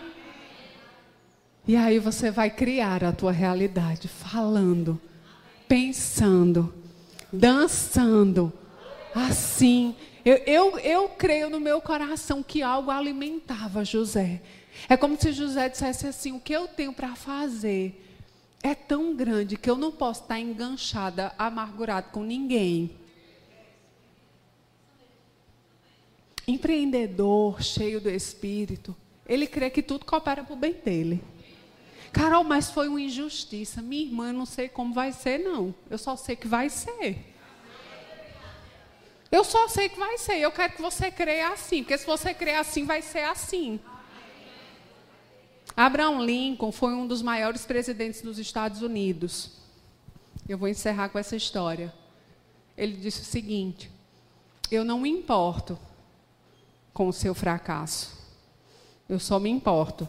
E aí você vai criar a tua realidade, falando, pensando, dançando. Assim, eu, eu, eu creio no meu coração que algo alimentava José. É como se José dissesse assim, o que eu tenho para fazer... é tão grande que eu não posso estar enganchada, amargurada com ninguém. Empreendedor, cheio do Espírito, ele crê que tudo coopera para o bem dele. Carol, mas foi uma injustiça. Minha irmã, eu não sei como vai ser, não. Eu só sei que vai ser. Eu só sei que vai ser. Eu quero que você creia assim, porque se você crer assim, vai ser assim. Abraham Lincoln foi um dos maiores presidentes dos Estados Unidos. Eu vou encerrar com essa história. Ele disse o seguinte, eu não me importo com o seu fracasso. Eu só me importo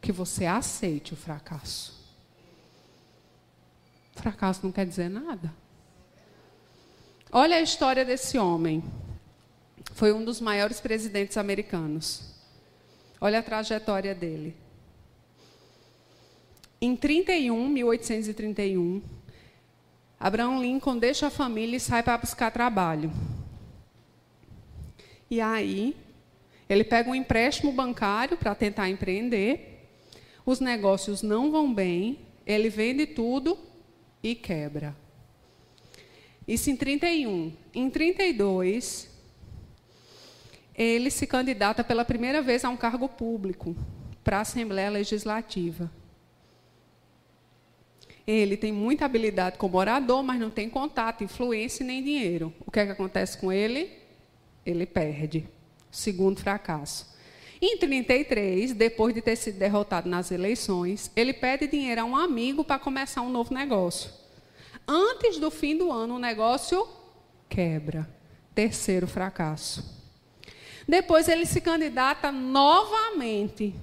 que você aceite o fracasso. Fracasso não quer dizer nada. Olha a história desse homem. Foi um dos maiores presidentes americanos. Olha a trajetória dele. Em mil oitocentos e trinta e um, Abraham Lincoln deixa a família e sai para buscar trabalho. E aí, ele pega um empréstimo bancário para tentar empreender. Os negócios não vão bem, ele vende tudo e quebra. Isso em trinta e um. Em trinta e dois, ele se candidata pela primeira vez a um cargo público, para a Assembleia Legislativa. Ele tem muita habilidade como orador, mas não tem contato, influência nem dinheiro. O que é que acontece com ele? Ele perde. Segundo fracasso. Em trinta e três, depois de ter sido derrotado nas eleições, ele pede dinheiro a um amigo para começar um novo negócio. Antes do fim do ano, o negócio quebra. Terceiro fracasso. Depois ele se candidata novamente,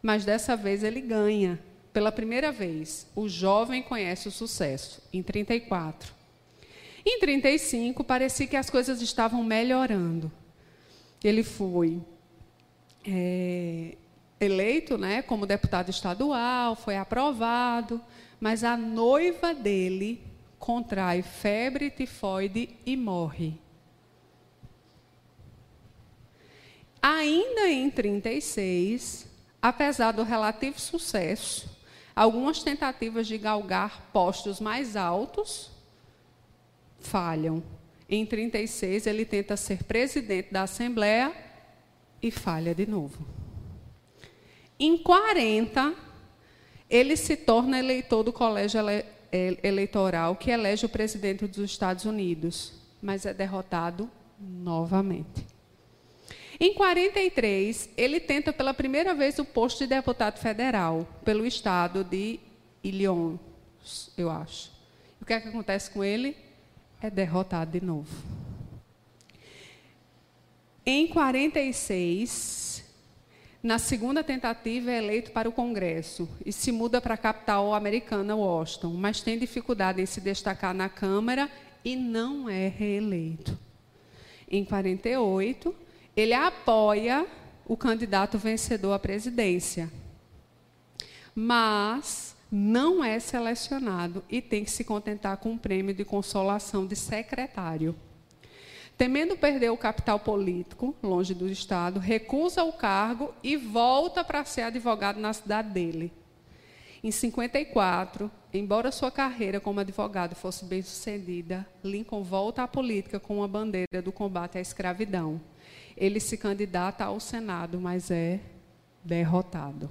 mas dessa vez ele ganha. Pela primeira vez, o jovem conhece o sucesso, em trinta e quatro. Em trinta e cinco, parecia que as coisas estavam melhorando. Ele foi é, eleito, né, como deputado estadual, foi aprovado, mas a noiva dele contrai febre tifoide e morre. Ainda em trinta e seis, apesar do relativo sucesso, algumas tentativas de galgar postos mais altos falham. Em trinta e seis, ele tenta ser presidente da Assembleia e falha de novo. Em quarenta, ele se torna eleitor do colégio ele- eleitoral, que elege o presidente dos Estados Unidos, mas é derrotado novamente. Em quarenta e três, ele tenta pela primeira vez o posto de deputado federal, pelo estado de Illinois, eu acho. O que é que acontece com ele? É derrotado de novo. Em quarenta e seis, na segunda tentativa, é eleito para o Congresso e se muda para a capital americana, Washington, mas tem dificuldade em se destacar na Câmara e não é reeleito. Em quarenta e oito, ele apoia o candidato vencedor à presidência, mas não é selecionado e tem que se contentar com um prêmio de consolação de secretário. Temendo perder o capital político, longe do Estado, recusa o cargo e volta para ser advogado na cidade dele. Em cinquenta e quatro, embora sua carreira como advogado fosse bem-sucedida, Lincoln volta à política com a bandeira do combate à escravidão. Ele se candidata ao Senado, mas é derrotado.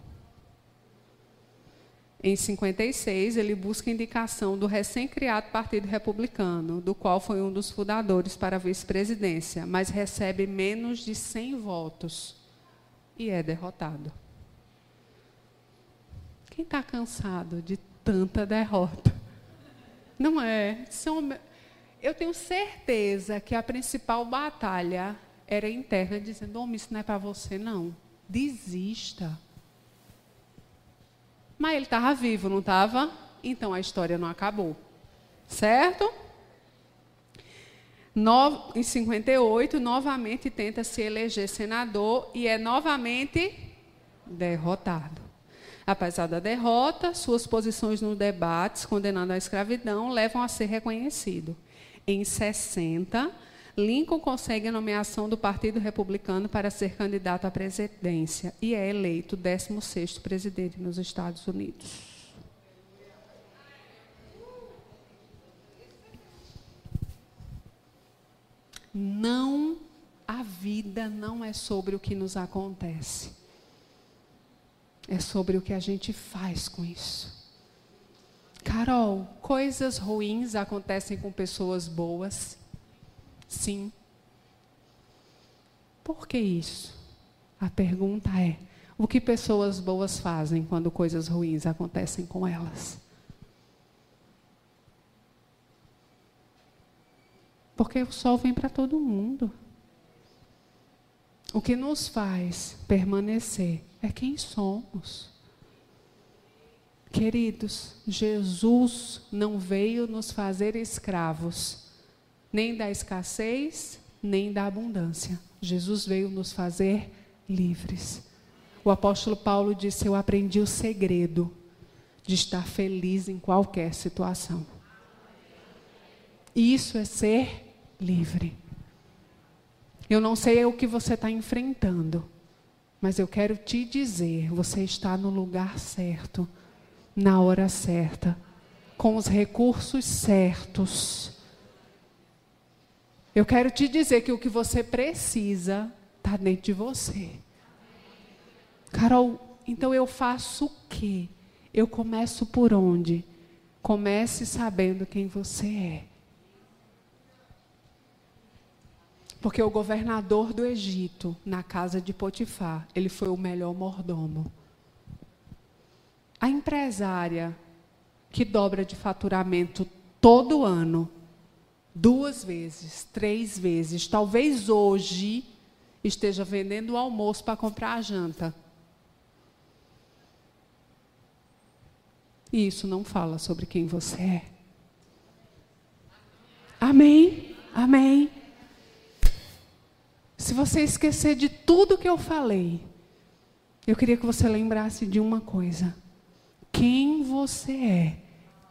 Em cinquenta e seis, ele busca indicação do recém-criado Partido Republicano, do qual foi um dos fundadores para a vice-presidência, mas recebe menos de cem votos e é derrotado. Quem está cansado de tanta derrota? Não é? São... Eu tenho certeza que a principal batalha era interna, dizendo, homem, isso não é para você, não. Desista. Mas ele estava vivo, não estava? Então, a história não acabou. Certo? No... Em cinquenta e oito, novamente tenta se eleger senador e é novamente derrotado. Apesar da derrota, suas posições nos debates, condenando a escravidão, levam a ser reconhecido. Em sessenta, Lincoln consegue a nomeação do Partido Republicano para ser candidato à presidência e é eleito décimo sexto presidente nos Estados Unidos. Não, a vida não é sobre o que nos acontece. É sobre o que a gente faz com isso. Carol, coisas ruins acontecem com pessoas boas? Sim. Por que isso? A pergunta é, o que pessoas boas fazem quando coisas ruins acontecem com elas? Porque o sol vem para todo mundo. O que nos faz permanecer é quem somos. Queridos, Jesus não veio nos fazer escravos, nem da escassez, nem da abundância. Jesus veio nos fazer livres. O apóstolo Paulo disse: eu aprendi o segredo de estar feliz em qualquer situação. Isso é ser livre. Eu não sei o que você está enfrentando, mas eu quero te dizer, você está no lugar certo, na hora certa, com os recursos certos. Eu quero te dizer que o que você precisa está dentro de você. Carol, então eu faço o quê? Eu começo por onde? Comece sabendo quem você é. Porque o governador do Egito, na casa de Potifar, ele foi o melhor mordomo. A empresária que dobra de faturamento todo ano, duas vezes, três vezes, talvez hoje esteja vendendo o almoço para comprar a janta. E isso não fala sobre quem você é. Amém? Amém? Se você esquecer de tudo que eu falei, eu queria que você lembrasse de uma coisa. Quem você é,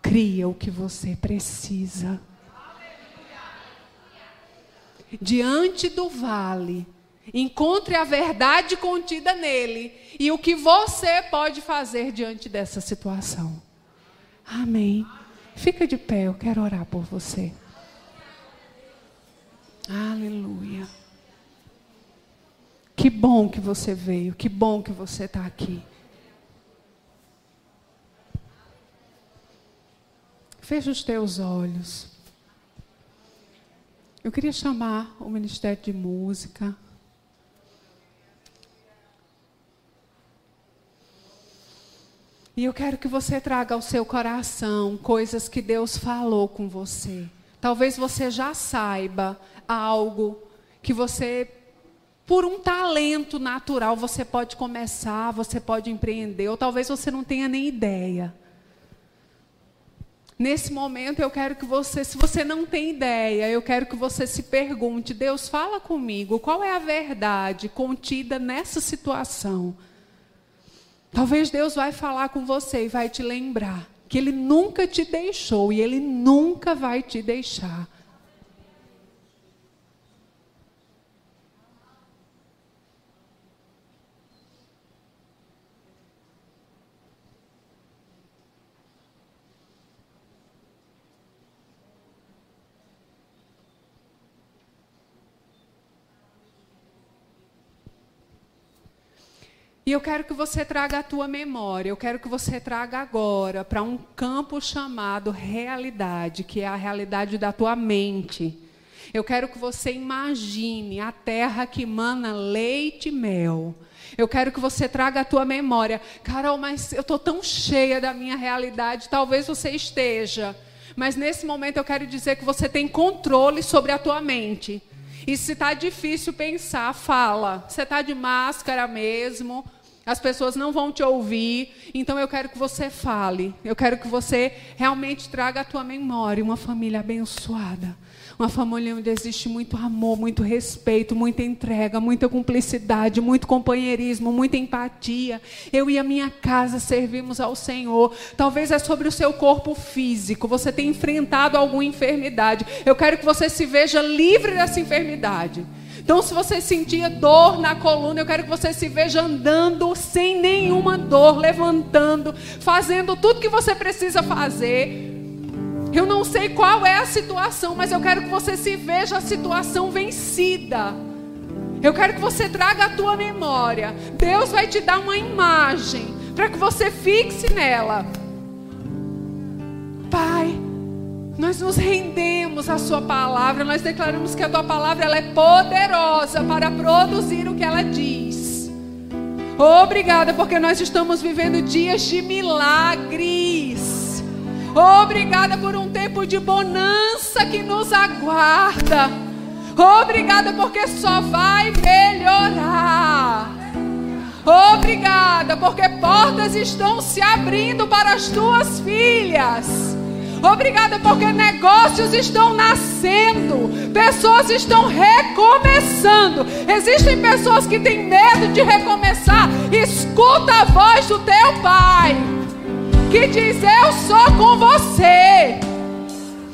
cria o que você precisa. Diante do vale, encontre a verdade contida nele e o que você pode fazer diante dessa situação. Amém. Fica de pé, eu quero orar por você. Aleluia. Que bom que você veio, que bom que você está aqui. Feche os teus olhos. Eu queria chamar o Ministério de Música. E eu quero que você traga ao seu coração coisas que Deus falou com você. Talvez você já saiba algo que você, por um talento natural, você pode começar, você pode empreender, ou talvez você não tenha nem ideia. Nesse momento eu quero que você, se você não tem ideia, eu quero que você se pergunte: Deus, fala comigo, qual é a verdade contida nessa situação? Talvez Deus vai falar com você e vai te lembrar que Ele nunca te deixou e Ele nunca vai te deixar. E eu quero que você traga a tua memória, eu quero que você traga agora para um campo chamado realidade, que é a realidade da tua mente. Eu quero que você imagine a terra que mana leite e mel. Eu quero que você traga a tua memória. Carol, mas eu estou tão cheia da minha realidade, talvez você esteja. Mas nesse momento eu quero dizer que você tem controle sobre a tua mente. E se está difícil pensar, fala. Você está de máscara mesmo, as pessoas não vão te ouvir, então eu quero que você fale. Eu quero que você realmente traga à tua memória uma família abençoada. Uma família onde existe muito amor, muito respeito, muita entrega, muita cumplicidade, muito companheirismo, muita empatia. Eu e a minha casa servimos ao Senhor. Talvez é sobre o seu corpo físico, você tenha enfrentado alguma enfermidade. Eu quero que você se veja livre dessa enfermidade. Então, se você sentia dor na coluna, eu quero que você se veja andando sem nenhuma dor, levantando, fazendo tudo que você precisa fazer. Eu não sei qual é a situação, mas eu quero que você se veja a situação vencida. Eu quero que você traga a tua memória. Deus vai te dar uma imagem para que você fixe nela. Pai, nós nos rendemos à sua palavra. Nós declaramos que a tua palavra ela é poderosa para produzir o que ela diz. Obrigada, porque nós estamos vivendo dias de milagres. Obrigada por um tempo de bonança que nos aguarda. Obrigada, porque só vai melhorar. Obrigada, porque portas estão se abrindo para as tuas filhas. Obrigada, porque negócios estão nascendo, pessoas estão recomeçando. Existem pessoas que têm medo de recomeçar. Escuta a voz do teu Pai, que diz: eu sou com você.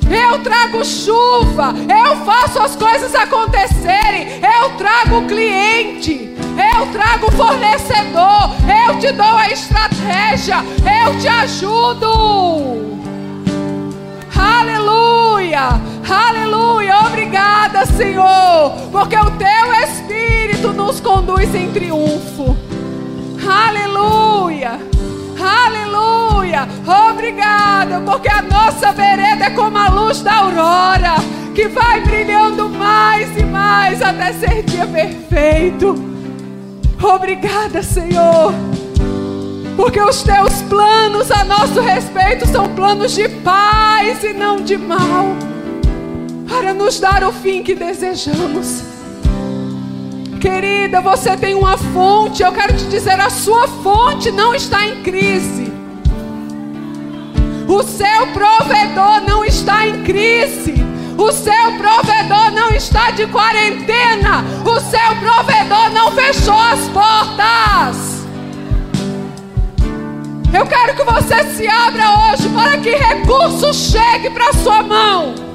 Eu trago chuva, eu faço as coisas acontecerem, eu trago cliente, eu trago fornecedor, eu te dou a estratégia, eu te ajudo. Aleluia, aleluia, obrigada, Senhor, porque o teu Espírito nos conduz em triunfo. Aleluia, aleluia, obrigada, porque a nossa vereda é como a luz da aurora, que vai brilhando mais e mais até ser dia perfeito. Obrigada, Senhor, porque os teus planos a nosso respeito são planos de paz e não de mal, para nos dar o fim que desejamos. Querida, você tem uma fonte. Eu quero te dizer, a sua fonte não está em crise. O seu provedor não está em crise. O seu provedor não está de quarentena. O seu provedor não fechou as portas. Eu quero que você se abra hoje para que recurso chegue para a sua mão.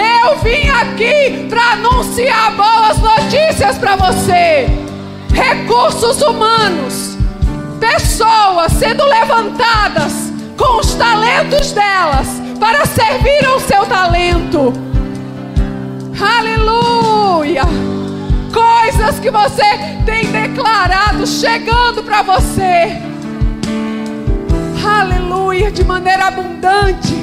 Eu vim aqui para anunciar boas notícias para você. Recursos humanos, pessoas sendo levantadas com os talentos delas para servir ao seu talento. Aleluia! Coisas que você tem declarado chegando para você. Aleluia! De maneira abundante,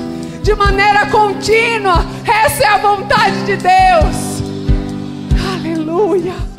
de maneira contínua. Essa é a vontade de Deus. Aleluia.